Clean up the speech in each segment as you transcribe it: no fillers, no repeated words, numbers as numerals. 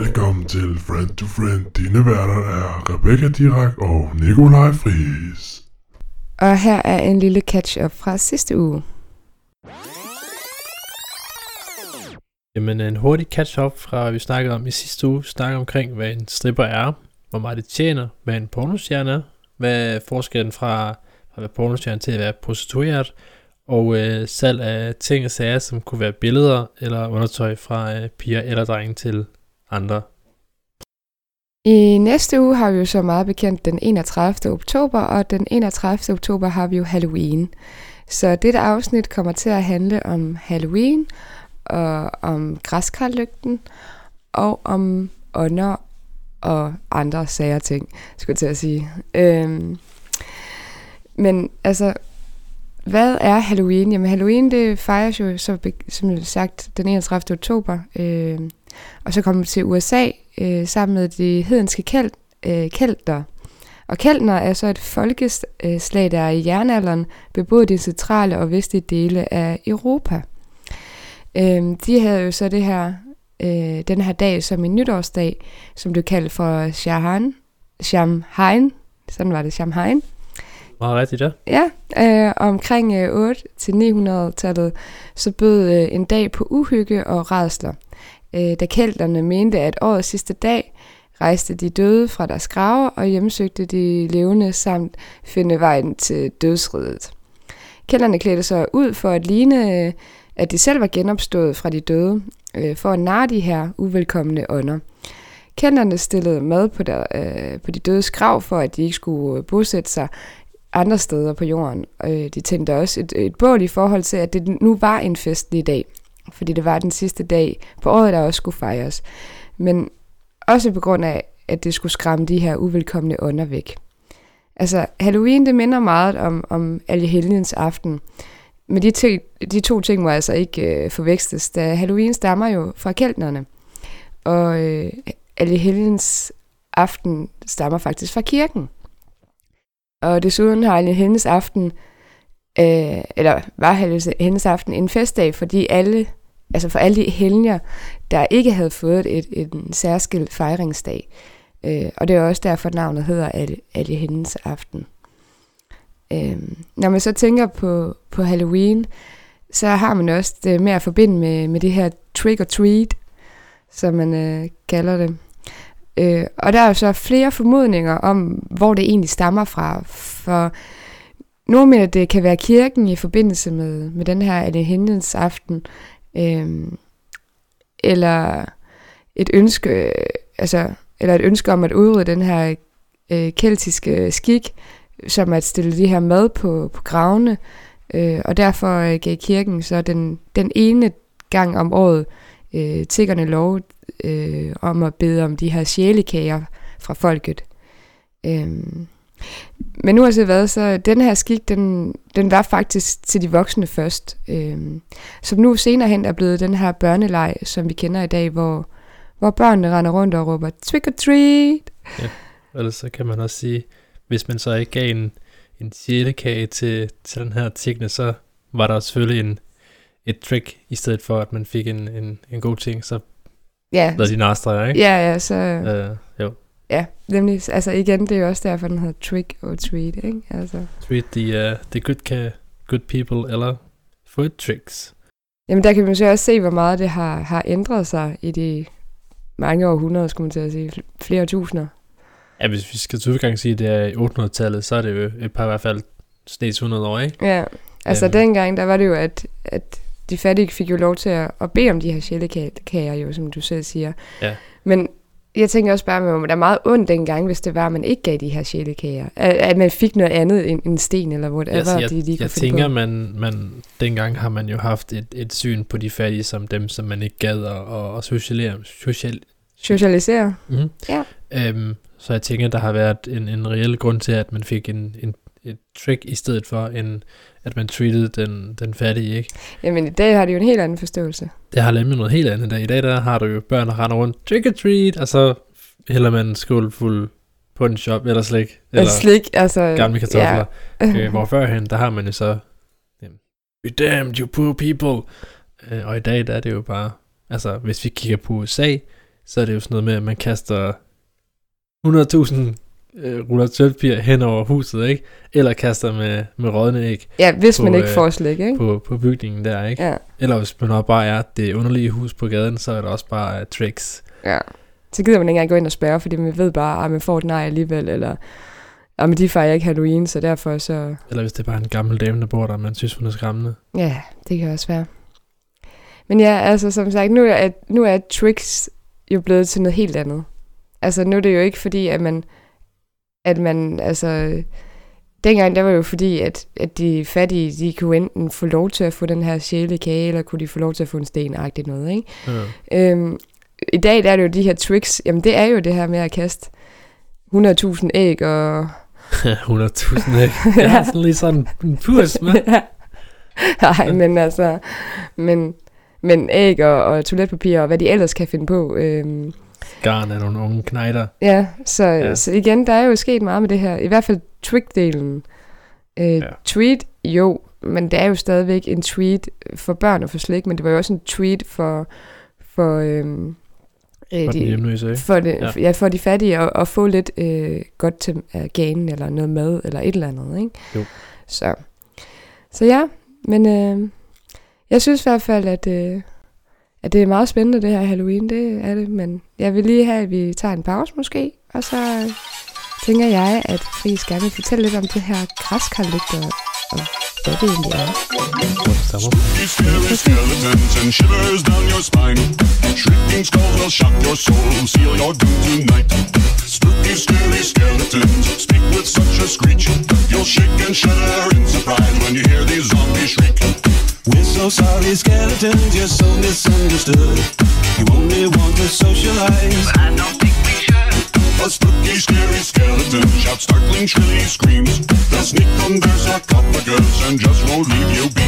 Velkommen til Friend to Friend. Dine værter er Rebecca Dirac og Nikolaj Friis. Og her er en lille catch-up fra sidste uge. Jamen en hurtig catch-up fra, vi snakkede om i sidste uge. Vi snakkede omkring, hvad en stripper er, hvor meget det tjener, hvad en pornostjerne er, hvad forskellen fra at være pornostjerne til at være prostitueret, og salg af ting og sager, som kunne være billeder eller undertøj fra piger eller drenge til andre. I næste uge har vi jo så meget bekendt den 31. oktober, og den 31. oktober har vi jo Halloween. Så dette afsnit kommer til at handle om Halloween, og om græskarlygten, og om ånder og andre sager ting, skulle jeg til at sige. Men altså, hvad er Halloween? Jamen Halloween, det fejres jo, som sagt, den 31. oktober. Og så kom vi til USA sammen med de hedenske kelter. Og keltner er så et folkeslag, der i jernalderen beboede de centrale og vestlige dele af Europa. De havde jo så det her, den her dag som en nytårsdag, som blev kaldt for Samhain. Sådan var det, Samhain. Meget rigtigt, ja. Ja, omkring 800-900-tallet, så bød en dag på uhygge og rædsler. Da kelterne mente, at årets sidste dag rejste de døde fra deres grave og hjemsøgte de levende samt finde vejen til dødsriget. Kelterne klædte sig ud for at ligne, at de selv var genopstået fra de døde, for at narre de her uvelkomne ånder. Kelterne stillede mad på de dødes grav, for at de ikke skulle bosætte sig andre steder på jorden. De tændte også et bål i forhold til, at det nu var en festlig dag, fordi det var den sidste dag på året, der også skulle fejres. Men også på grund af, at det skulle skræmme de her uvelkomne ånder væk. Altså, Halloween, det minder meget om Allehelgens aften. Men de to ting må altså ikke forveksles, da Halloween stammer jo fra keltnerne. Og Allehelgens aften stammer faktisk fra kirken. Og desuden har Allehelgens aften, eller var Allehelgens aften en festdag, fordi for alle de helgener, der ikke havde fået en særskilt fejringsdag. Og det er også derfor, navnet hedder Allehelgens aften. Når man så tænker på Halloween, så har man også det med at forbinde med det her trick or treat, som man kalder det. Og der er jo så flere formodninger om, hvor det egentlig stammer fra. For nogle mener, det kan være kirken i forbindelse med den her Allehelgens aften, eller et ønske om at udrydde den her keltiske skik, som at stille de her mad på gravene, og derfor gav kirken så den ene gang om året tiggerne lov om at bede om de her sjælekager fra folket. Men nu har det været så, den her skik, den var faktisk til de voksne først, som nu senere hen er blevet den her børneleg, som vi kender i dag, hvor børnene render rundt og råber trick or treat. Ja, eller så kan man også sige, hvis man så ikke gav en sjælekage til den her tiggende, så var der selvfølgelig et trick, i stedet for at man fik en god ting, så yeah. Lavede de narstreger, ikke? Ja, ja, så... jo. Ja, nemlig, altså igen, det er jo også derfor, den hedder trick or treat, ikke? Altså. Treat the good people, eller food tricks. Jamen, der kan man så også se, hvor meget det har ændret sig i de mange århundreder, skulle man til at sige, flere tusinder. Ja, hvis vi skal til udgang sige, at det er i 800-tallet, så er det jo et par i hvert fald sneds 100 år, ikke? Ja, altså dengang, der var det jo, at de fattige fik jo lov til at bede om de her sjælekager, jo, som du selv siger. Ja. Men jeg tænker også bare, at man er meget ondt dengang, hvis det var, at man ikke gav de her sjælekager. At man fik noget andet end en sten, eller whatever. Altså, jeg tænker, man dengang har man jo haft et syn på de fattige som dem, som man ikke gad at socialisere. Mm-hmm. Ja. Så jeg tænker, der har været en reel grund til, at man fik et trick i stedet for, at man treatede den fattige, ikke? Jamen i dag har de jo en helt anden forståelse. Det har nemlig noget helt andet. I dag der har du jo børn, der render rundt, trick or treat, og så hælder man en skål fuld på en shop, eller slik. Eller slik, altså... Gamle kartofler. Ja. Hvor førhen, der har man jo så... You damned, you poor people. Og i dag der er det jo bare Altså, hvis vi kigger på USA, så er det jo sådan noget med, at man kaster 100.000 ruller tølpapir hen over huset, ikke? Eller kaster med rådne æg. Ja, hvis på, man ikke får slik, ikke? På bygningen der, ikke? Ja. Eller hvis man bare er det underlige hus på gaden, så er der også bare tricks. Ja. Så gider man ikke engang gå ind og spærre, fordi man ved bare, at man får et nej alligevel, eller men de fejrer ikke Halloween, så derfor så... Eller hvis det er bare en gammel dame, der bor der, man synes, hun er skræmmende. Ja, det kan også være. Men ja, altså som sagt, nu er tricks jo blevet til noget helt andet. Altså nu er det jo ikke fordi, at man altså... Dengang der var jo fordi, at de fattige, de kunne enten få lov til at få den her sjælekage, eller kunne de få lov til at få en stenagtigt noget, ikke? Ja. I dag der er det jo de her tricks, jamen det er jo det her med at kaste 100.000 æg og... 100.000 æg, det er sådan lige sådan en purs, man. Nej, men altså... Men æg og toiletpapir og hvad de ellers kan finde på. Garn er nogle unge knejder. Ja, så igen, der er jo sket meget med det her. I hvert fald trick-delen. Ja. Tweet, jo, men det er jo stadigvæk en tweet for børn og for slik, men det var jo også en tweet for de fattige og få lidt godt til ganen eller noget mad eller et eller andet, ikke? Jo. Så ja, men jeg synes i hvert fald at det er meget spændende det her Halloween, det er det, men jeg vil lige have at vi tager en pause måske, og så tænker jeg at Friis gerne vil fortælle lidt om det her græskarlygter og hvad det egentlig er. We're so sorry, skeletons, you're so misunderstood. You only want to socialize, but I don't think we should. A spooky, scary skeleton shouts startling, shrilly screams. They'll sneak under sarcophagus and just won't leave you be.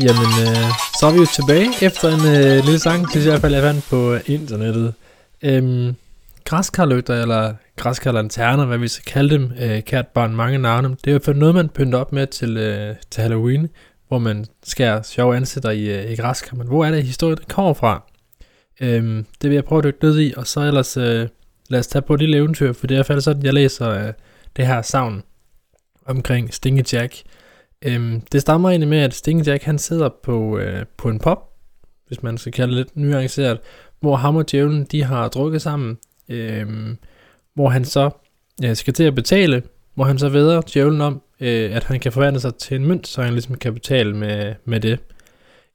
Jamen, så er vi jo tilbage efter en lille sang, til i hvert fald jeg fandt på internettet. Græskarlygter, eller græskarlanterner, hvad vi skal kalde dem, kært barn mange navne. Det er i hvert fald noget, man pynter op med til Halloween, hvor man skærer sjove ansigter i græskar. Men hvor er det, historien kommer fra? Det vil jeg prøve at dykke ned i, og så ellers lad os tage på et lille eventyr, for det er i hvert fald sådan, jeg læser det her savn omkring Stingy Jack. Det stammer egentlig med, at Stingy Jack han sidder på en pop, hvis man skal kalde det lidt nuanceret, hvor ham og djævlen de har drukket sammen, hvor han så skal til at betale, hvor han så vædder djævlen om, at han kan forvandle sig til en mønt, så han ligesom kan betale med det.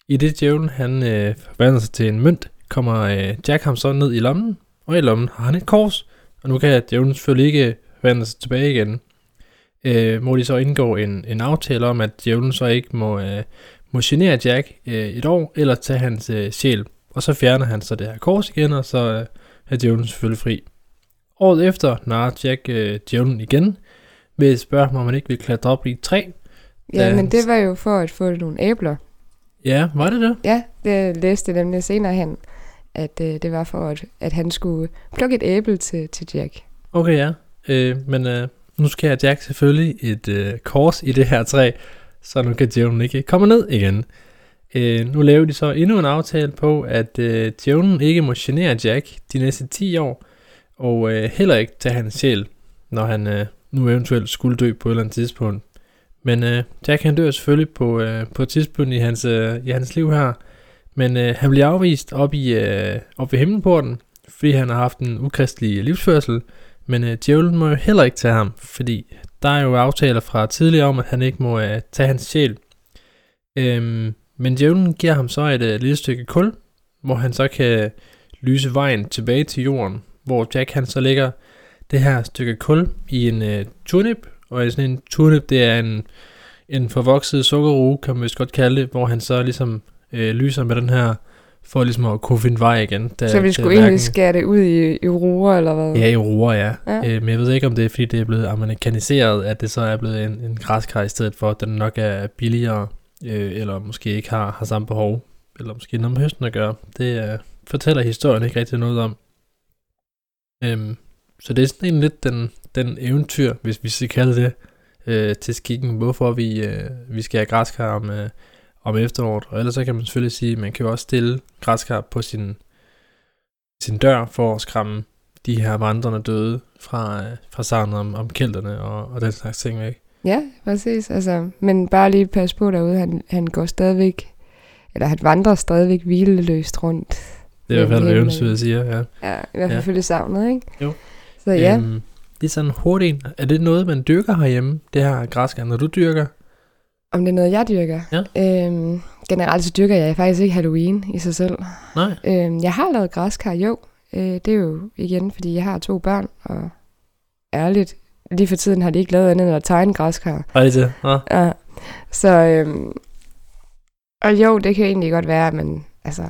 I det djævlen han forvandler sig til en mønt, kommer Jack ham så ned i lommen, og i lommen har han et kors, og nu kan djævlen selvfølgelig ikke forvandle sig tilbage igen. Må de så indgå en aftale om, at djævlen så ikke må genere Jack et år, eller tage hans sjæl. Og så fjerner han så det her kors igen, og så er djævlen selvfølgelig fri. Året efter narrer Jack djævlen igen, ved at spørge, om man ikke vil klatre op i et træ. Ja, men det var jo for at få nogle æbler. Ja, var det det? Ja, det læste nemlig senere hen, at det var for, at han skulle plukke et æble til Jack. Okay, ja. Nu skal Jack selvfølgelig et kors i det her træ, så nu kan djævlen ikke komme ned igen. Nu laver de så endnu en aftale på, at djævlen ikke må genere Jack de næste 10 år, og heller ikke tage hans sjæl, når han nu eventuelt skulle dø på et eller andet tidspunkt. Men Jack han dør selvfølgelig på et tidspunkt i hans liv her, men han bliver afvist op ved himmelporten, fordi han har haft en ukristelig livsførsel. Men djævlen må jo heller ikke tage ham, fordi der er jo aftaler fra tidligere om, at han ikke må tage hans sjæl. Men djævlen giver ham så et lille stykke kul, hvor han så kan lyse vejen tilbage til jorden, hvor Jack han så lægger det her stykke kul i en turnip, og sådan en turnip, det er en forvokset sukkerruge, kan man vist godt kalde det, hvor han så ligesom lyser med den her, for ligesom at kunne finde vej igen. Så vi skulle egentlig skære det ud i roer, eller hvad? Ja, i roer, ja. Men jeg ved ikke, om det er, fordi det er blevet amerikaniseret, at det så er blevet en græskar i stedet for, at den nok er billigere, eller måske ikke har samme behov, eller måske noget med høsten at gøre. Det fortæller historien ikke rigtig noget om. Så det er sådan en lidt den eventyr, hvis vi skal kalde det, til skikken, hvorfor vi skal have græskar om efteråret, og ellers så kan man selvfølgelig sige, at man kan jo også stille græskar på sin dør for at skræmme de her vandrende døde fra sagen om kælterne og den slags ting væk. Ja, præcis. Altså, men bare lige pas på derude, han går stadigvæk, eller han vandrer stadigvæk hvileløst rundt. Det er i hvert fald eventyr, jeg siger, ja. Ja, i hvert fald føles savnet, ikke? Jo. Så ja. Det er sådan hurtigt. Er det noget, man dyrker herhjemme, det her græskar, når du dyrker? Om det er noget, jeg dyrker? Ja. Generelt så dyrker jeg faktisk ikke Halloween i sig selv. Nej. Jeg har lavet græskar, jo. Det er jo igen, fordi jeg har 2 børn, og ærligt, lige for tiden har de ikke lavet andet end at tegne græskar. Nej, det er det. Ja. Så, og jo, det kan egentlig godt være, men altså,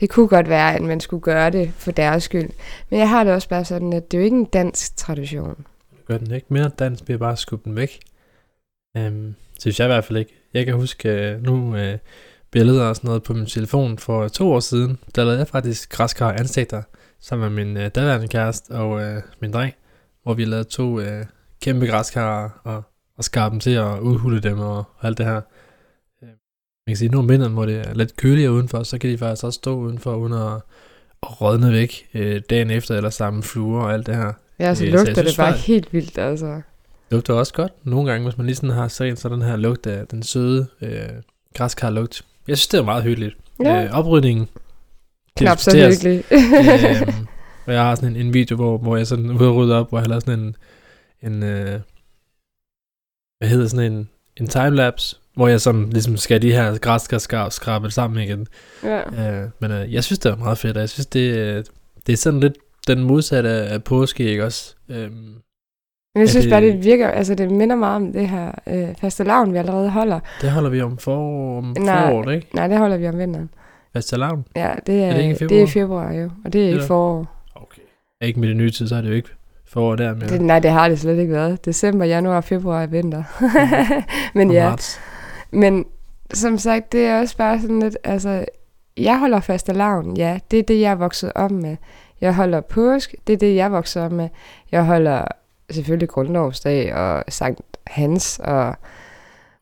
det kunne godt være, at man skulle gøre det for deres skyld. Men jeg har det også bare sådan, at det er jo ikke en dansk tradition. Gør den ikke mere dansk, bliver bare skubbet den væk. Synes jeg i hvert fald ikke. Jeg kan huske nu billeder og sådan noget på min telefon for 2 år siden. Der lavede jeg faktisk græskar ansigter sammen med min daværende kæreste og min dreng, hvor vi lavede 2 kæmpe græskar og skar dem til at udhulde dem og alt det her. Man kan sige, at nu om vinteren, hvor det er lidt køligere udenfor, så kan de faktisk også stå udenfor under og rådne væk dagen efter, eller samme fluer og alt det her. Ja, så lugter så det bare helt vildt, altså. Det lugter også godt. Nogle gange, hvis man lige sådan har set, så den her lugt af den søde græskarlugt. Jeg synes, det er meget hyggeligt. Ja. Oprydningen. Knap så hyggeligt. Og jeg har sådan en video, hvor jeg sådan ude og rydder op, hvor jeg har sådan en timelapse, hvor jeg sådan ligesom skal de her græskar skrabe sammen igen. Ja. Men jeg synes, det er meget fedt, og jeg synes, det er sådan lidt den modsatte af påske, ikke også? Men jeg synes bare, det virker, altså det minder meget om det her fastelavn, vi allerede holder. Det holder vi om foråret, ikke? Nej, det holder vi om vinteren. Fastelavn? Ja, det er det ikke i februar? Det er i februar, jo, og det er ikke forår. Okay. Ikke med det nye tid, så er det jo ikke forår der. Men nej, det har det slet ikke været. December, januar, februar er vinter. Men ja. Marts. Men som sagt, det er også bare sådan lidt, altså, jeg holder fastelavn, ja, det er det, jeg er vokset op med. Jeg holder påske, det er det, jeg er vokset op med. Jeg holder selvfølgelig grundlovsdag og Sankt Hans og...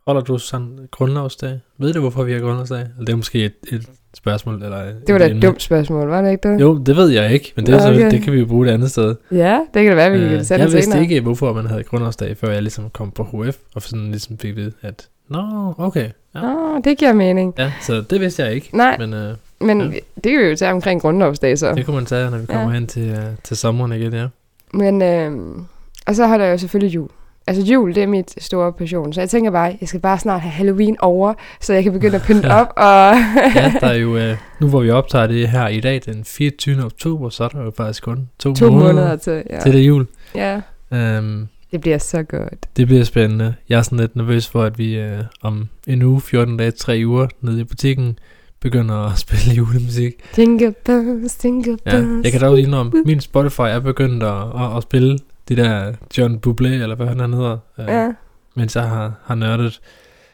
Holder du sådan grundlovsdag? Ved du, hvorfor vi har grundlovsdag? Eller det er måske et spørgsmål, eller... Det var da et dumt spørgsmål, var det ikke det? Jo, det ved jeg ikke, men det, okay. Så, det kan vi jo bruge et andet sted. Ja, det kan det være, vi kan sætte senere. Jeg vidste ikke, hvorfor man havde grundlovsdag, før jeg ligesom kom på HF, og sådan ligesom fik ved, at... Nå, okay. Ja. Nå, det giver mening. Ja, så det vidste jeg ikke. Nej, men ja. Det kan vi jo tage omkring grundlovsdag, så. Det kunne man tage, når vi kommer hen til sommeren igen, ja. Men, og så holder jeg jo selvfølgelig jul. Altså jul, det er mit store passion. Så jeg tænker bare, jeg skal bare snart have Halloween over, så jeg kan begynde at pynte op. Og ja, der er jo, nu hvor vi optager det her i dag, den 24. oktober, så er der jo faktisk kun to måneder til det jul. Ja. Det bliver så godt. Det bliver spændende. Jeg er sådan lidt nervøs for, at vi om en uge, 14 dage, 3 uger, nede i butikken, begynder at spille julemusik. Jingle bells, jingle bells. Ja, jeg kan da også indrømme, min Spotify er begyndt at spille det der John Bublé, eller hvad han hedder, mens jeg har nørdet.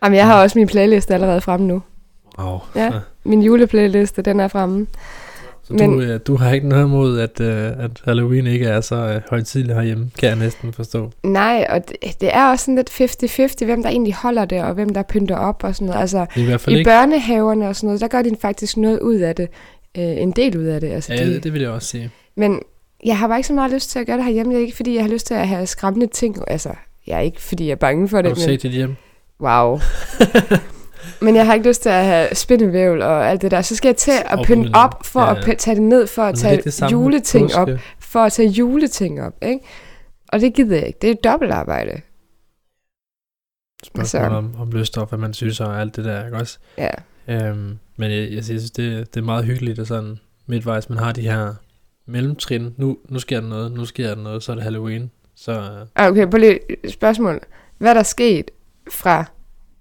Jamen, jeg har også min playliste allerede fremme nu. Ja, min juleplayliste, den er fremme. Så du har ikke noget imod, at Halloween ikke er så højtidlig herhjemme, kan jeg næsten forstå. Nej, og det er også sådan lidt 50-50, hvem der egentlig holder det, og hvem der pynter op og sådan noget. Altså, i børnehaverne og sådan noget, der gør de faktisk noget ud af det. En del ud af det. Altså, ja, det vil jeg også sige. Men jeg har bare ikke så meget lyst til at gøre det herhjemme. Det er ikke, fordi jeg har lyst til at have skræmmende ting. Altså, jeg er ikke, fordi jeg er bange for det. Har du set det hjem? Wow. Men jeg har ikke lyst til at have spindevævl og alt det der. Så skal jeg til at pynte op for at tage det ned, for at tage juleting op. For at tage juleting op, ikke? Og det gider jeg ikke. Det er dobbeltarbejde. Spørgsmålet altså, om lyst og hvad man synes og alt det der, ikke også? Ja. Men jeg synes, det er meget hyggeligt og sådan midtvejs. Man har de her mellemtrin. Nu sker der noget, så er det Halloween. Så... Okay, på lige spørgsmål. Hvad er der sket fra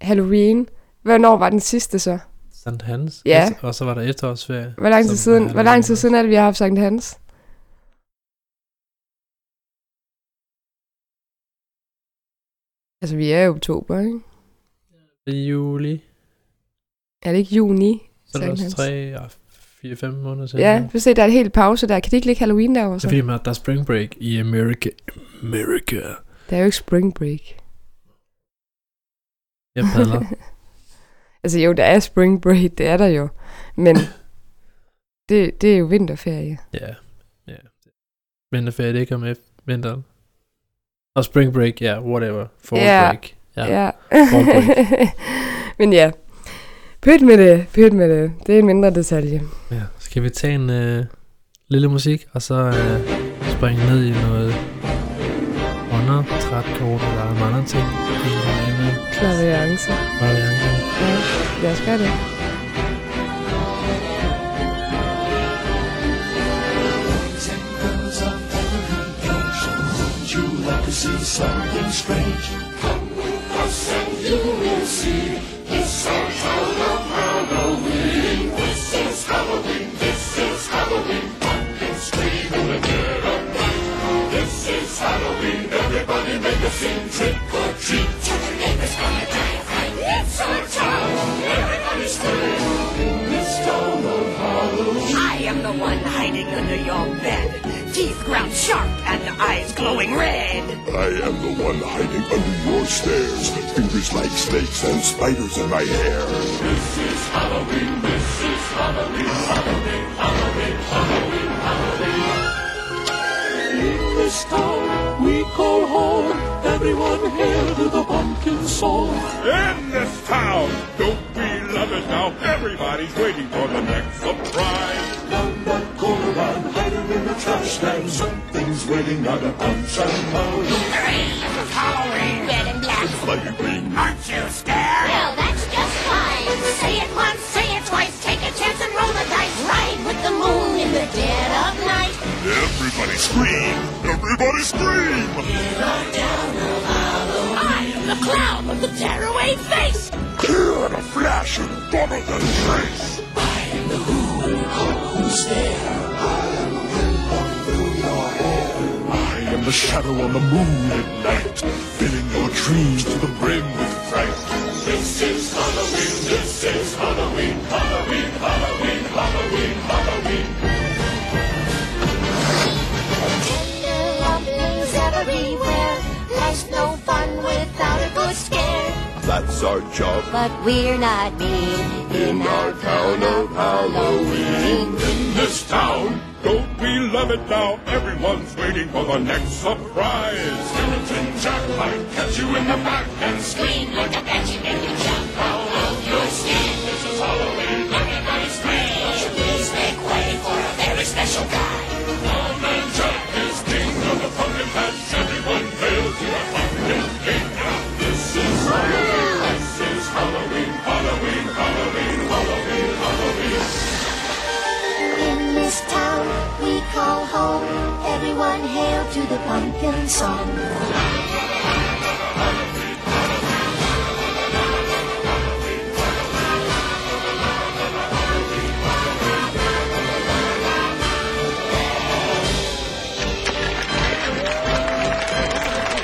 Halloween? Hvornår var den sidste så? Sankt Hans. Ja. Og så var der efterårsferie. Hvor lang tid siden er det, vi har haft Sankt Hans? Altså, vi er i oktober, ikke? Det er juli. Er det ikke juni? Så er det også 3-4-5 måneder siden. Ja, du se, der er en hel pause der. Kan det ikke ligge Halloween derovre så? Det er fordi, der er spring break i America. Der er jo ikke spring break. Jeg padler. Altså jo, der er spring break, det er der jo, men det er jo vinterferie. Ja. Vinterferie, det kommer efter vinteren. Og spring break, whatever. Fall break. Ja. Fall break. Men ja, pyt med det. Det er en mindre detalje. Ja, skal vi tage en lille musik, og så springe ned i noget under trætkort, eller nogle andre ting. Klaverianse. Ja, lad os gøre det. Halloween, everybody make a scene, trick or treat. Tell the neighbors gonna die if I leave our town. Everybody's screaming in this town on Halloween. I am the one hiding under your bed, teeth ground sharp and eyes glowing red. I am the one hiding under your stairs, fingers like snakes and spiders in my hair. This is Halloween, Halloween, Halloween, Halloween, Halloween. In this town we call home, everyone hail to the pumpkin song. In this town, don't we love it now? Everybody's waiting for the next surprise. Down that corridor, hiding in the trash can, something's waiting on a punch and pound. Hooray, this is Halloween, red and black, it's bloody green. Aren't you scared? Well, that's just fine. Say it once, say it twice, take a chance and roll the dice. Ride with the moon in the dead of night. Everybody scream! Everybody scream! In our town of Halloween, I am the clown with the tearaway face! Clear in a flash and follow the trace! I am the who and how who's there. I am the wind blowing through your hair. I am the shadow on the moon at night, filling your dreams to the brim with fright. This is Halloween. that's our job. But we're not mean in our town of Halloween. In this town, don't we love it now? Everyone's waiting for the next surprise. Skeleton Jack might catch you in the back and scream like a batchy and you jump out of your skin. This is Halloween, everybody's free. Don't you please make way for a very special guy. Pumpkin Jack is king of the pumpkin patch. Everyone fails to a pumpkin king. This is Halloween, this is Halloween, Halloween, Halloween, Halloween, Halloween. In this town we call home, everyone hail to the pumpkin song.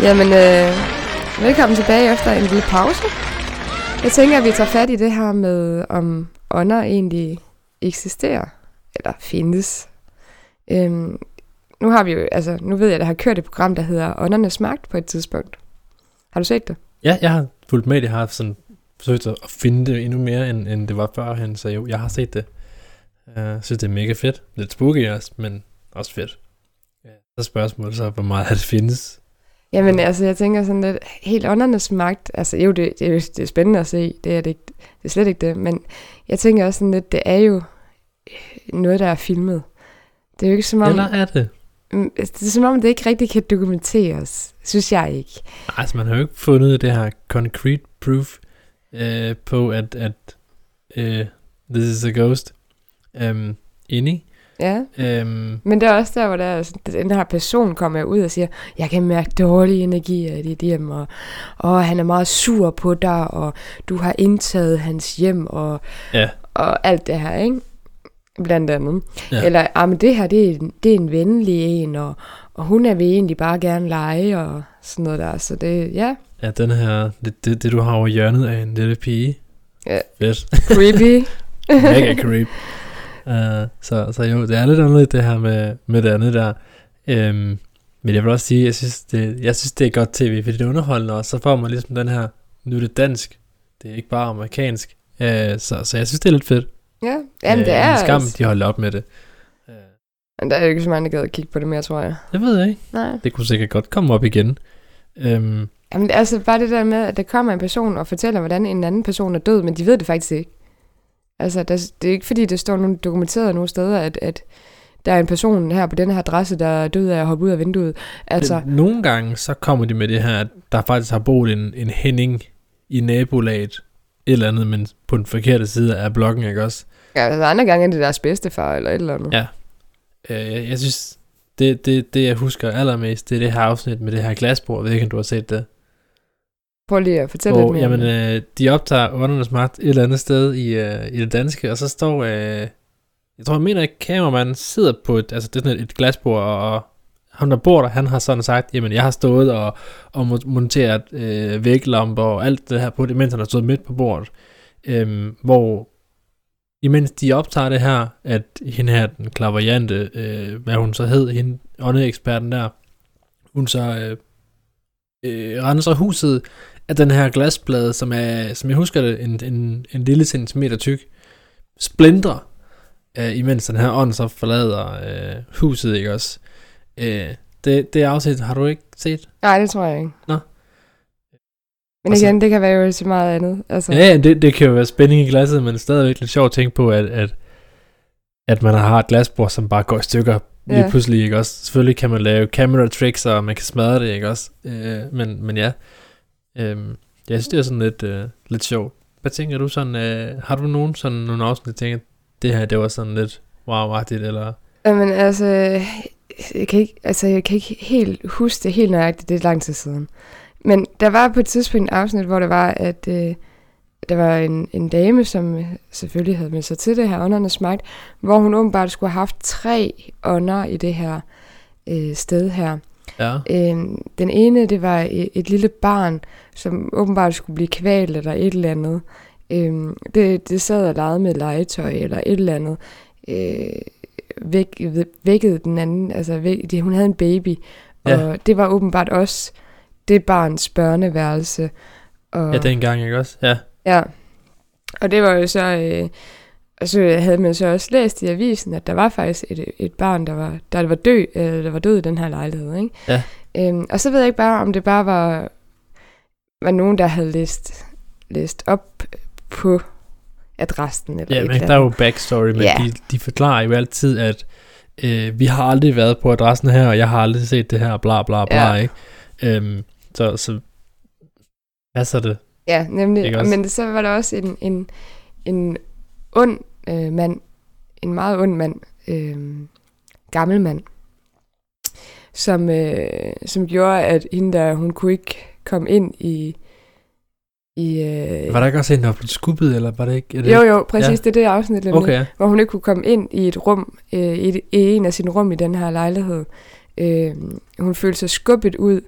Jamen, velkommen tilbage efter en lille pause. Jeg tænker, at vi tager fat i det her med, om ånder egentlig eksisterer, eller findes. Nu har vi jo, altså, nu ved jeg, at der har kørt et program, der hedder Åndernes Magt på et tidspunkt. Har du set det? Ja, jeg har fulgt med det. Jeg har sådan forsøgt at finde det endnu mere, end det var førhen, så jo, jeg har set det. Jeg synes, det er mega fedt. Lidt spooky også, men også fedt. Ja. Så spørgsmålet så, hvor meget det findes. Jamen altså, jeg tænker sådan lidt, helt åndernes magt, altså jo, det er spændende at se, det er slet ikke det, men jeg tænker også sådan lidt, det er jo noget, der er filmet. Det er jo ikke som om... Eller er det? Det er som om, det ikke rigtig kan dokumenteres, synes jeg ikke. Altså, man har jo ikke fundet det her concrete proof på, at this is a ghost inde i. Ja, men det er også der, hvor den her person kommer ud og siger, jeg kan mærke dårlige energier i dit hjem, og han er meget sur på dig, og du har indtaget hans hjem, og alt det her, ikke? Blandt andet. Ja. Eller, men det her, det er en venlig en, og hun vil egentlig bare gerne lege, og sådan noget der, så det, ja. Ja, den her, det du har over hjørnet af en lille pige. Ja. Fedt. Creepy. Mega creepy. Så jo, det er lidt underligt det her med det andet der, men jeg vil også sige, jeg synes det er godt tv, fordi det er underholdende, og så får man ligesom den her, nu er det dansk, det er ikke bare amerikansk, så jeg synes det er lidt fedt. Ja, jamen det er en skam, altså. De holder op med det. Men der er jo ikke så mange, der gad at kigge på det mere, tror jeg. Det ved jeg ikke. Nej. Det kunne sikkert godt komme op igen. Jamen altså bare det der med, at der kommer en person og fortæller, hvordan en anden person er død, men de ved det faktisk ikke. Altså, det er ikke fordi, det står nogen dokumenteret nogle steder, at der er en person her på den her adresse, der er død af at hoppe ud af vinduet. Altså, nogle gange, så kommer de med det her, at der faktisk har boet en Henning i nabolaget, et eller andet, men på den forkerte side af blokken, ikke også? Ja, altså andre gange er det deres bedstefar, eller et eller andet. Ja. Jeg synes, det jeg husker allermest, det er det her afsnit med det her glasbord. Jeg ved ikke, om du har set det. Prøv lige at fortælle lidt mere. Jamen, de optager Åndernes Magt et eller andet sted i det danske, og så står, jeg tror, jeg mener, at kameramanden sidder på et, altså det er sådan et glasbord, og ham der bor der, han har sådan sagt, jamen, jeg har stået og monteret væglamper og alt det her på det, mens han har stået midt på bordet, hvor imens de optager det her, at hende her, den klaverjante, hvad hun så hed, hende åndeeksperten der, hun så render så huset af den her glasplade, som jeg husker det, en lille centimeter tyk, splindrer, imens den her ånd så forlader huset, ikke også? Det afsnit har du ikke set? Nej, det tror jeg ikke. Nå. Men og igen, så, det kan være jo så meget andet. Altså. Ja, det kan jo være spænding i glasset, men stadigvæk lidt sjovt at tænke på, at man har et glasbord, som bare går i stykker. Lige pludselig, ikke også? Selvfølgelig kan man lave camera tricks, og man kan smadre det, ikke også? Men ja. Jeg synes, det er sådan lidt sjovt. Hvad tænker du sådan? Har du nogen sådan nogle afsnit, der tænker, det her, det var sådan lidt wow-agtigt, eller? Jamen altså, jeg kan ikke helt huske det helt nøjagtigt, det er lang tid siden. Men der var på et tidspunkt et afsnit, hvor det var, at der var en dame, som selvfølgelig havde med sig til det her Åndernes Magt, hvor hun åbenbart skulle have haft 3 ånder i det her sted her. Ja. Den ene, det var et lille barn, som åbenbart skulle blive kvalt eller et eller andet. Det sad og legede med legetøj eller et eller andet. Vækkede den anden, altså hun havde en baby, og det var åbenbart også det barns børneværelse. Og, ja, dengang, ikke også? Ja. Ja. Og det var jo så... og så havde man så også læst i avisen, at der var faktisk et barn, der var død i den her lejlighed, ikke? Ja. Og så ved jeg ikke bare, om det bare var nogen, der havde læst op på adressen. Eller ja, men der er jo backstory, men ja. de forklarer jo altid, at vi har aldrig været på adressen her, og jeg har aldrig set det her, bla bla bla, ja. Ikke? Så passer det. Ja, nemlig. Men så var der også en ond mand, en meget ond mand, gammel mand, som gjorde, at hende der, hun kunne ikke komme ind i var der ikke også en, der blev skubbet, eller var det ikke? Det jo, præcis, ja. Det er det afsnit, okay, ja. Hvor hun ikke kunne komme ind i et rum, i en af sine rum i den her lejlighed. Hun følte sig skubbet ud,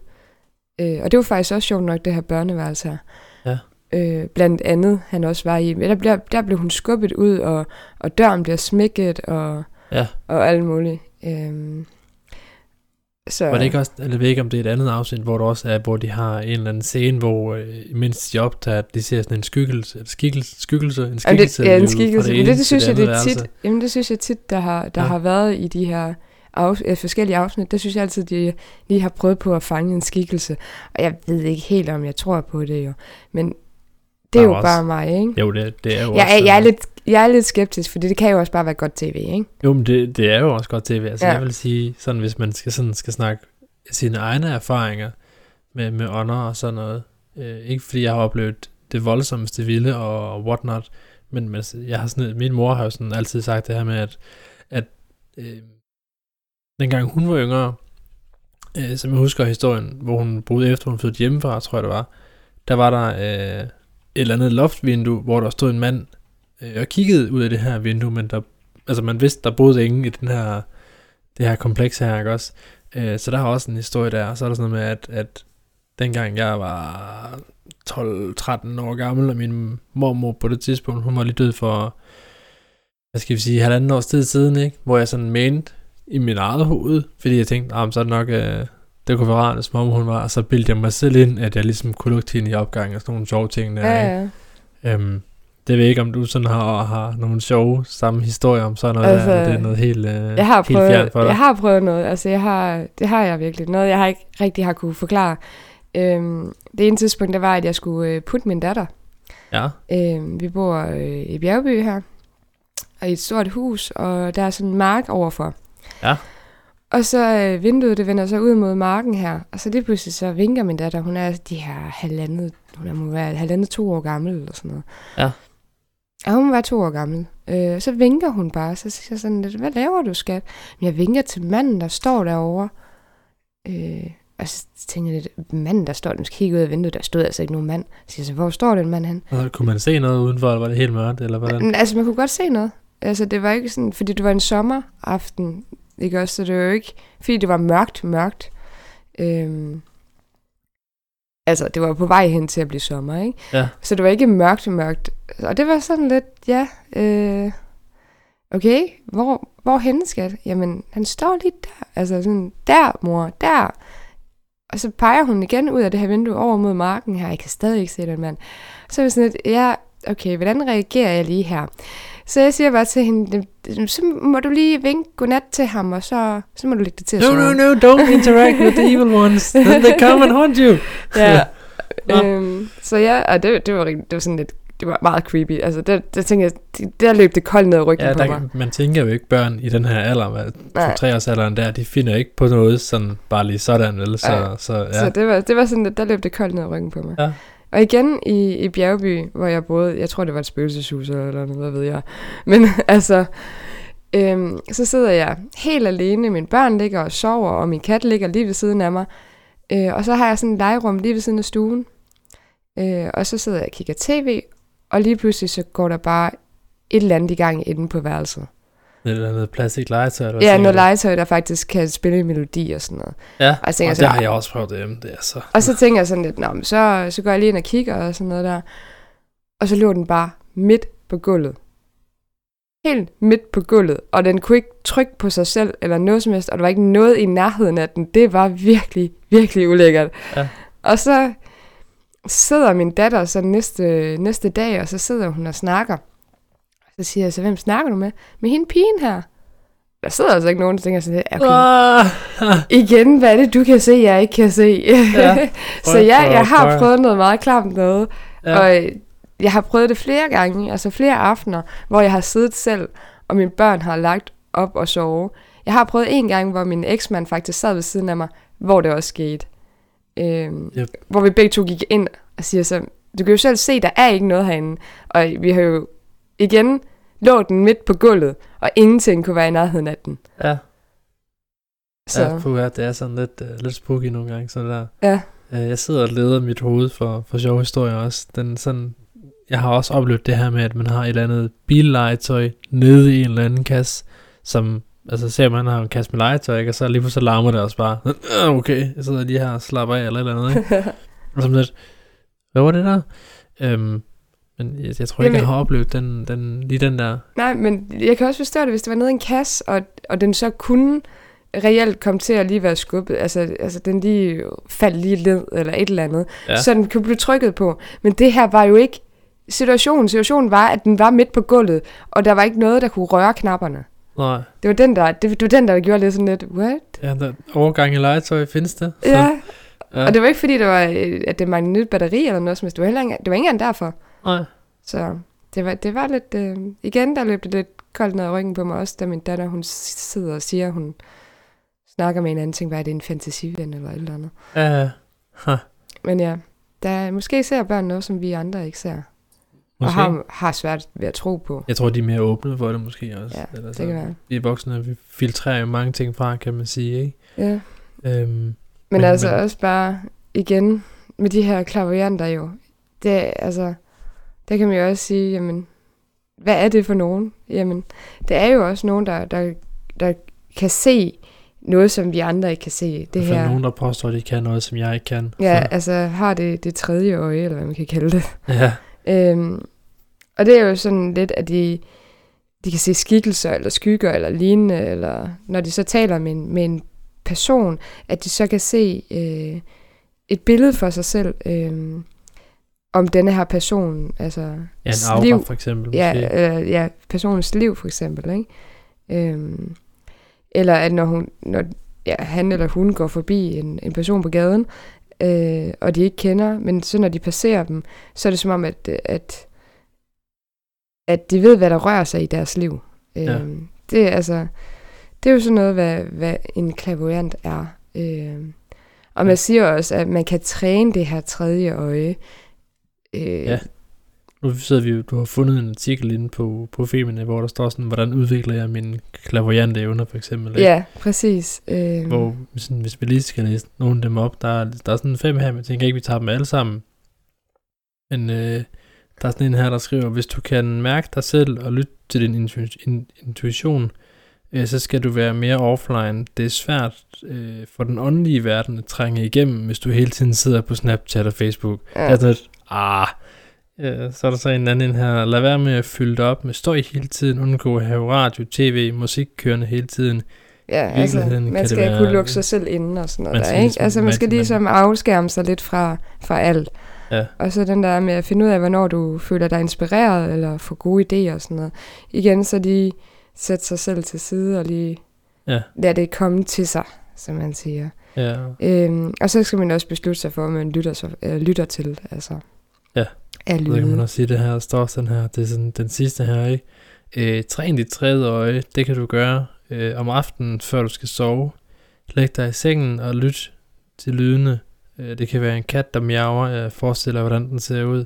og det var faktisk også sjovt nok, det her børneværelse her. Ja. Blandt andet, han også var i. Der blev hun skubbet ud, og døren bliver smækket, og, ja. Og alt muligt. Så. Var det ikke også, eller jeg ved ikke, om det er et andet afsnit, hvor der også er, hvor de har en eller anden scene, hvor imens de optager, at de ser sådan en skikkelse. Ja, en skikkelse. Men det synes jeg, det er tit. Jamen, det synes jeg tit, der har været i de her forskellige afsnit. Der synes jeg altid, de lige har prøvet på at fange en skikkelse. Og jeg ved ikke helt, om jeg tror på det jo. Men det er jo også, bare mig, ikke? Jo, det er jo også... Jeg er lidt skeptisk, for det kan jo også bare være godt tv, ikke? Jo, men det er jo også godt tv. Altså, ja. Jeg vil sige, sådan, hvis man skal snakke sine egne erfaringer med ånder og sådan noget. Ikke fordi jeg har oplevet det voldsomste vilde og whatnot, men jeg har sådan, min mor har jo sådan altid sagt det her med, at dengang hun var yngre, som jeg husker historien, hvor hun boede efter, hun flyttede hjemmefra, tror jeg det var, der var der et eller andet loftvindue, hvor der stod en mand og kiggede ud af det her vindue, men der, altså man vidste, der boede ingen i det her kompleks her, ikke også? Så der har også en historie der, og så er der sådan noget med, at dengang jeg var 12-13 år gammel, og min mormor på det tidspunkt, hun var lige død for, hvad skal vi sige, 1,5 års tid siden, ikke? Hvor jeg sådan mente, i min eget hoved, fordi jeg tænkte, så er det nok, det kunne være rart, som om hun var, og så bildte jeg mig selv ind, at jeg ligesom kunne lukke hende i opgangen, og sådan nogle sjove ting der, ja. Det ved jeg ikke, om du sådan har nogle sjove samme historier om sådan noget, altså, der, det er noget helt, helt fjernt for dig. Jeg har prøvet noget, altså det har jeg virkelig, noget jeg har ikke rigtig har kunne forklare. Det ene tidspunkt, der var, at jeg skulle putte min datter. Ja. Vi bor i Bjergby her, og i et stort hus, og der er sådan en mark overfor. Ja. Og så vinduet, det vender så ud mod marken her. Og så lige pludselig så vinker min datter. Hun er de her halvandet 2 år gammel eller sådan noget. Ja. Og hun var 2 år gammel. Så vinker hun bare. Så siger jeg sådan lidt, hvad laver du, skat? Men jeg vinker til manden, der står derovre. Og så tænker jeg lidt, manden der står, nu skal jeg kigge ud af vinduet, der stod altså ikke nogen mand. Så siger jeg så, hvor står den mand hen? Og kunne man se noget udenfor, eller var det helt mørkt? Eller hvordan? Altså man kunne godt se noget. Altså det var ikke sådan, fordi det var en sommeraften, ikke også, så det var jo ikke, fordi det var mørkt. Altså det var på vej hen til at blive sommer, ikke? Ja. Så det var ikke mørkt, og det var sådan lidt, ja, okay, hvor henne, skat? Jamen, han står lige der, altså sådan, der mor, der. Og så peger hun igen ud af det her vindue over mod marken her, jeg kan stadig ikke se den mand. Så er det sådan lidt, ja, okay, hvordan reagerer jeg lige her? Så jeg siger bare til hende, så må du lige vinke godnat til ham, og så må du lægge det til at sove. No, don't interact with the evil ones. Then they come and haunt you. Ja. Så ja, og det var sådan lidt, det var meget creepy. Altså, der tænkte jeg, der løb det koldt ned i ryggen, ja, på mig. Man tænker jo ikke, børn i den her alder, 2-3-årsalderen der, de finder ikke på noget sådan, bare lige sådan, eller så ja. Så det var sådan lidt, der løb det koldt ned i ryggen på mig. Ja. Og igen i Bjergby, hvor jeg boede, jeg tror, det var et spøgelseshus eller noget, hvad ved jeg. Men altså, så sidder jeg helt alene, mine børn ligger og sover, og min kat ligger lige ved siden af mig. Og så har jeg sådan et legerum lige ved siden af stuen. Og så sidder jeg og kigger tv, og lige pludselig så går der bare et eller andet i gang inde på værelset. Eller noget plastik legetøj? Ja, noget legetøj, der faktisk kan spille en melodi og sådan noget. Ja, og sådan, det har jeg også prøvet derhjemme. Det er så. Og så tænker jeg sådan lidt, nå, men så går jeg lige ind og kigger og sådan noget der. Og så lå den bare midt på gulvet. Helt midt på gulvet. Og den kunne ikke trykke på sig selv eller noget som helst. Og der var ikke noget i nærheden af den. Det var virkelig, virkelig ulækkert. Ja. Og så sidder min datter så næste dag, og så sidder hun og snakker. Så siger jeg så, hvem snakker du med? Med hende pigen her. Der sidder altså ikke nogen, der tænker sådan, okay, igen, hvad er det, du kan se, jeg ikke kan se? Ja. Så jeg har prøvet noget meget klamt noget, ja. Og jeg har prøvet det flere gange, altså flere aftener, hvor jeg har siddet selv, og mine børn har lagt op og sovet. Jeg har prøvet en gang, hvor min eksmand faktisk sad ved siden af mig, hvor det også skete. Yep. Hvor vi begge to gik ind og siger så, du kan jo selv se, der er ikke noget herinde. Og vi har jo igen lå den midt på gulvet, og ingenting kunne være i nærheden af den. Ja. Så. Ja, det er sådan lidt spooky nogle gange, sådan der. Ja. Jeg sidder og leder mit hoved for sjove historier også. Jeg har også oplevet det her med, at man har et eller andet billegetøj nede i en eller anden kasse, som, altså ser man har en kasse med legetøj, ikke? Og så lige pludselig larmer det også bare, okay, jeg sidder lige her og slapper af, eller et eller andet, ikke? Og sådan lidt, hvad var det der? Men jeg tror ikke, jeg har oplevet lige den der. Nej, men jeg kan også forstå det, hvis det var nede i en kasse, og den så kunne reelt komme til at lige være skubbet, altså den lige faldt lige ned, eller et eller andet, ja. Så den kunne blive trykket på. Men det her var jo ikke situationen var, at den var midt på gulvet, og der var ikke noget, der kunne røre knapperne. Nej. Det var den der, der gjorde lidt sådan lidt, what? Ja, der overgang i legetøj findes det. Så. Ja. Ja, og det var ikke fordi, det var en ny batteri eller noget som helst. Det var ikke engang derfor. Nej. Så det var lidt, igen der løb det lidt koldt ned ad ryggen på mig også, da min datter, hun sidder og siger, hun snakker med en anden ting, hvad er det, en fantasiven eller et eller andet. Ja, Men ja, der måske ser børn noget, som vi andre ikke ser. Måske. Og har svært ved at tro på. Jeg tror, de er mere åbne for det måske også. Ja, eller så. Det kan være. Vi voksne, vi filtrerer jo mange ting fra, kan man sige, ikke? Ja. Men også bare, igen, med de her klaverjanter jo. Det, altså, der kan man jo også sige, jamen, hvad er det for nogen? Jamen, det er jo også nogen, der kan se noget, som vi andre ikke kan se. Det her. Der er nogen, der påstår, at de kan noget, som jeg ikke kan. Ja, så. Altså, har det tredje øje, eller hvad man kan kalde det. Ja. Og det er jo sådan lidt, at de kan se skikkelser eller skygger eller lignende, eller når de så taler med en person, at de så kan se et billede for sig selv om denne her person, altså ja, en aura, liv for eksempel, personens liv for eksempel, ikke? Eller at når han eller hun går forbi en person på gaden, og de ikke kender, men så når de passerer dem, så er det som om, at de ved, hvad der rører sig i deres liv. Ja. Det er jo sådan noget, hvad en clairvoyant er. Og man siger også, at man kan træne det her tredje øje. Ja. Nu sidder vi jo, du har fundet en artikel inde på Femina, hvor der står sådan, hvordan udvikler jeg mine clairvoyante evner, for eksempel. Ikke? Ja, præcis. Hvor, sådan, hvis vi lige skal læse nogle af dem op, der er sådan 5 her, men jeg tænker ikke, vi tager dem alle sammen. Men der er sådan en her, der skriver, hvis du kan mærke dig selv og lytte til din intuition, så skal du være mere offline. Det er svært for den åndelige verden at trænge igennem, hvis du hele tiden sidder på Snapchat og Facebook. Ja. Der er sådan et, så er der så en anden her, lad være med at fylde det op med støj hele tiden, undgå at have radio, tv, musik kørende hele tiden. Ja, altså man skal kunne lukke sig selv inden og sådan noget der, ikke? Altså man skal ligesom afskærme sig lidt fra alt. Ja. Og så den der med at finde ud af, hvornår du føler dig inspireret, eller får gode idéer og sådan noget. Igen, så lige sætte sig selv til side og lige lade det komme til sig, som man siger. Ja. Og så skal man også beslutte sig for, om man lytter til, altså. Ja. Så kan man også sige, det her står sådan her, det er sådan den sidste her, ikke? Træn dit tredje øje, det kan du gøre om aftenen, før du skal sove. Læg dig i sengen og lyt til lydene. Det kan være en kat, der miaver, jeg forestiller, hvordan den ser ud,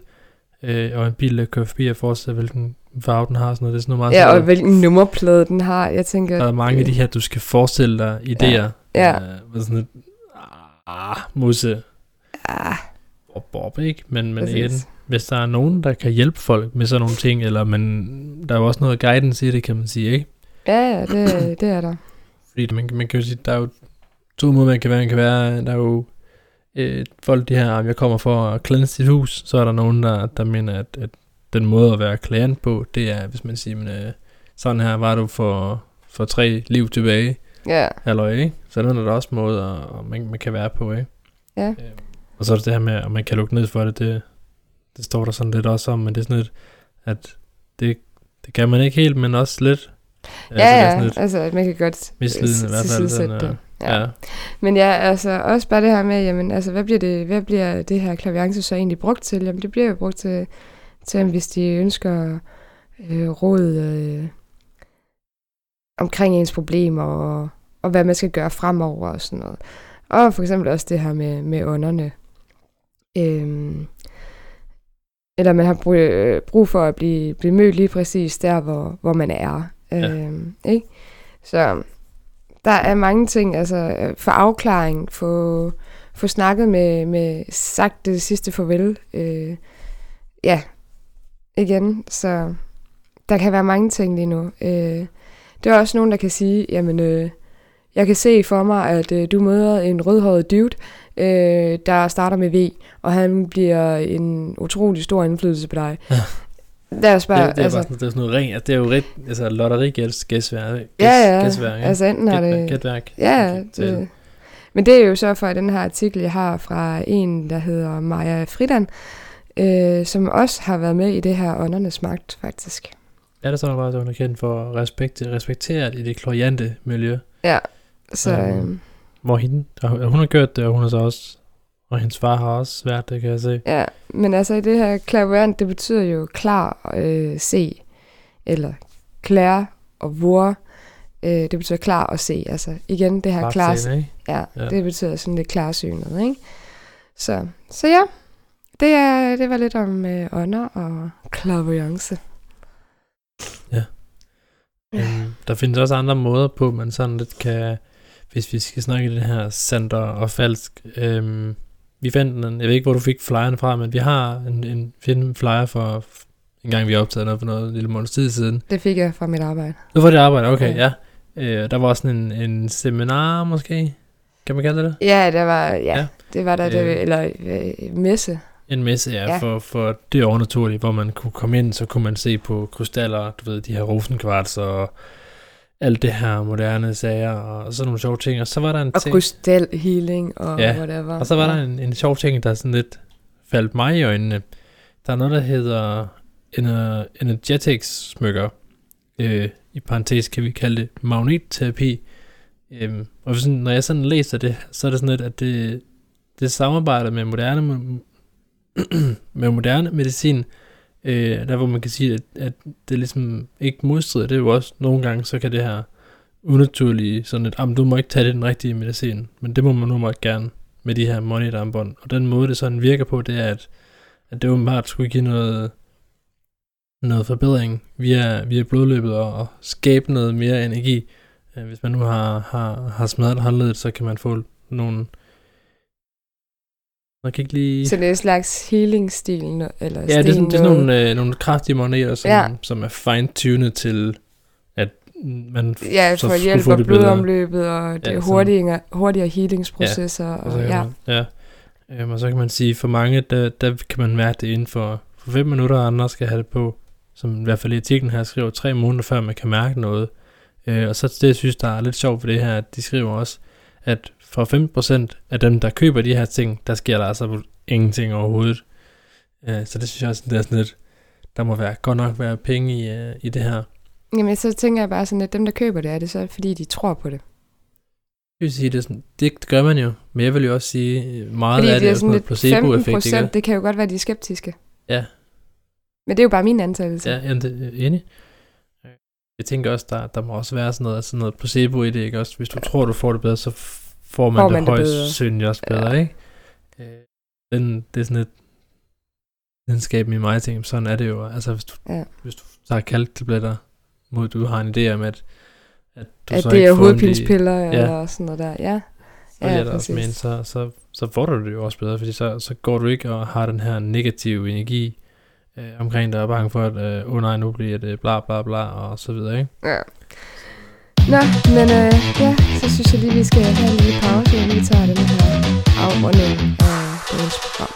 og en bil, der kører forbi, jeg forestiller, hvilken farve den har, sådan noget. Det er sådan noget meget og hvilken nummerplade den har, jeg tænker. Der er mange af de her, du skal forestille dig idéer. Ja. Sådan et, musse. Ja. Bob, ikke? Men igen, hvis der er nogen, der kan hjælpe folk med sådan nogle ting, eller men der er jo også noget guidance i det, kan man sige, ikke? Ja, det er der. Fordi man kan jo sige, der er jo to måder, man kan være, der er jo folk de her, jeg kommer for at cleanse dit hus, så er der nogen, der mener, at den måde at være klient på, det er, hvis man siger, men, sådan her var du for 3 liv tilbage. Ja. Yeah. Eller ikke? Så den er der også måde, og man kan være på, ikke? Ja. Yeah. Og så er det det her med, at man kan lukke ned for det, det står der sådan lidt også om, men det er sådan lidt, at det kan man ikke helt, men også lidt. Altså man kan godt tilsidesætte det. Ja. Men ja, altså også bare det her med, jamen altså hvad bliver det her klaviance så egentlig brugt til? Jamen det bliver jo brugt til hvis de ønsker råd omkring ens problemer og hvad man skal gøre fremover og sådan noget. Og for eksempel også det her med ånderne. Eller man har brug for at blive mødt lige præcis der, hvor man er. Ikke? Så der er mange ting, altså for afklaring, få snakket med sagt det sidste farvel. Igen, så der kan være mange ting lige nu. Der er også nogen, der kan sige, jamen jeg kan se for mig, at du møder en rødhåret dude, der starter med V, og han bliver en utrolig stor indflydelse på dig. Ja. Det er jo ret, altså lotterigæsværk. Altså enten har det gætværk. Ja, det. Men det er jo så fra den her artikel, jeg har fra en, der hedder Maja Fridand, som også har været med i det her Åndernes Magt, faktisk. Ja, det står bare, at hun er kendt for respekteret i det kloriante miljø. Ja, så... hvor hun har gjort det, og hun har så også... Og hendes far har også været det, kan jeg se. Ja, men altså i det her clairvoyant, det betyder jo klar se, eller klare og vor, det betyder klar og se. Altså igen, det her klarsyn, ja, det betyder sådan lidt klarsynet, ikke? Så ja, det var lidt om ånder og clairvoyance. Ja. Der findes også andre måder på, man sådan lidt kan, hvis vi skal snakke i det her sandt og falsk. Vi fandt den, jeg ved ikke, hvor du fik flyeren fra, men vi har en flyer for en gang, vi optaget noget for noget lille måneds tid siden. Det fik jeg fra mit arbejde. Det var dit arbejde, okay, ja. Der var også en seminar måske, kan man kalde det? Ja, det var messe. En messe, ja. For det overnaturlige, hvor man kunne komme ind, så kunne man se på krystaller, du ved, de her rosenkvarts og alt det her moderne sager og sådan nogle sjove ting. Og så var der en ting... krystalhealing og whatever. Og så var der en sjov ting, der sådan lidt faldt mig i øjnene. Der er noget, der hedder energetics-smykker. I parentes kan vi kalde det magnetterapi. Og sådan, når jeg sådan læser det, så er det sådan lidt, at det samarbejder med moderne medicin, der hvor man kan sige, at det ligesom ikke modstrider. Det er jo også nogle gange, så kan det her unaturlige sådan et, du må ikke tage det den rigtige medicin, men det må man nu meget gerne med de her monetarmbånd. Og den måde det sådan virker på, det er at det åbenbart skulle give noget forbedring via blodløbet og skabe noget mere energi. Hvis man nu har smadret håndledet, så kan man få nogle... Så det er en slags healing-stil? Eller ja, det er sådan nogle kraftige magneter, som er fine-tunet til, at man så for hjælp og blodomløbet, og det hurtigere healingsprocesser. Og så kan man sige, for mange, der kan man mærke det inden for 5 minutter, og andre skal have det på, som i hvert fald i artiklen her skriver, 3 måneder før man kan mærke noget. Og så det, jeg synes, der er lidt sjovt ved det her, at de skriver også, at for 5% af dem, der køber de her ting, der sker der altså ingenting overhovedet. Så det synes jeg også, det er sådan lidt, der må godt nok være penge i det her. Jamen, så tænker jeg bare sådan, at dem, der køber det, er det så, fordi de tror på det? Jeg vil sige, det er sådan, det gør man jo, men jeg vil jo også sige, meget af det er sådan noget placebo-effekt. 15%, det kan jo godt være, de er skeptiske. Ja. Men det er jo bare min antagelse. Ja, enig. Jeg tænker også, der må også være sådan noget placebo i det, ikke også? Hvis du tror, du får det bedre, så får man det højst synligt også bedre, ikke? Det er sådan lidt videnskaben i mig, ting. Sådan er det jo. Altså, hvis du tager kalktabletter mod, du har en idé om, at du at så det er hovedpinspiller eller sådan noget der, ja. Så får du det jo også bedre, fordi så går du ikke og har den her negative energi omkring dig, og bange for, at nej, nu bliver det bla bla bla, og så videre, ikke? Ja. Nå, men så synes jeg lige, vi skal have en lille pause, og vi tager den her afrunding af dagens program.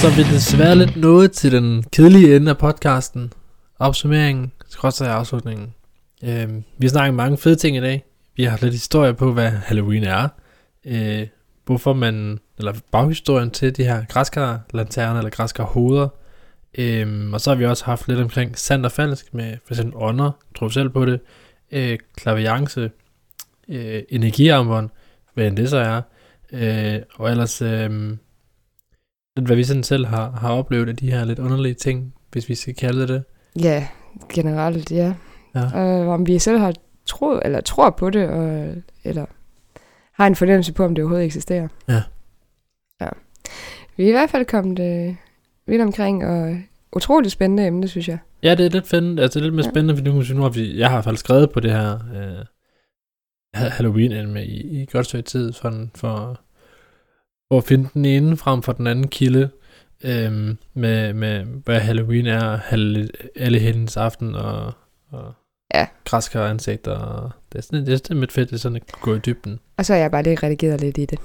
Så er vi desværre lidt nået til den kedelige ende af podcasten. Opsummeringen, skrotser jeg afslutningen. Vi har snakket mange fede ting i dag. Vi har lidt historie på, hvad Halloween er. Hvorfor man, eller baghistorien til de her græskarlanterner eller græskarhoveder. Og så har vi også haft lidt omkring sandt og falsk med for eksempel ånder, tror selv på det, klaviance, energiarmbånd, hvad end det så er. Og ellers hvad vi sådan selv har oplevet af de her lidt underlige ting, hvis vi skal kalde det. Ja, generelt, ja. Og om vi selv har troet, eller tror på det, og, eller har en fornemmelse på, om det overhovedet eksisterer. Ja. Vi er i hvert fald kommet vidt omkring, og utroligt spændende emne, synes jeg. Ja, det er lidt spændende, altså det er lidt mere spændende, fordi nu har vi, jeg har i hvert fald skrevet på det her Halloween-emne i godt stykke tid, for at finde den ene frem for den anden kilde, med hvad Halloween er, Allehelgens aften og græskar ansigter, og det er lidt fedt, det er sådan at gå i dybden. Og så er jeg bare lidt redigeret lidt i det.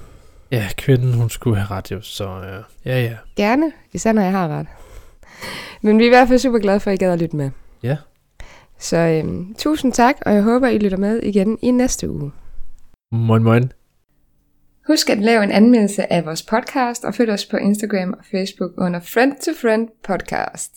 Ja, kvinden, hun skulle have ret jo, så ja. Gerne, især når jeg har ret. Men vi er i hvert fald super glade for, at I gad at lytte med. Ja. Så tusind tak, og jeg håber, I lytter med igen i næste uge. Moin, moin. Husk at lave en anmeldelse af vores podcast, og følg os på Instagram og Facebook under Friend to Friend Podcast.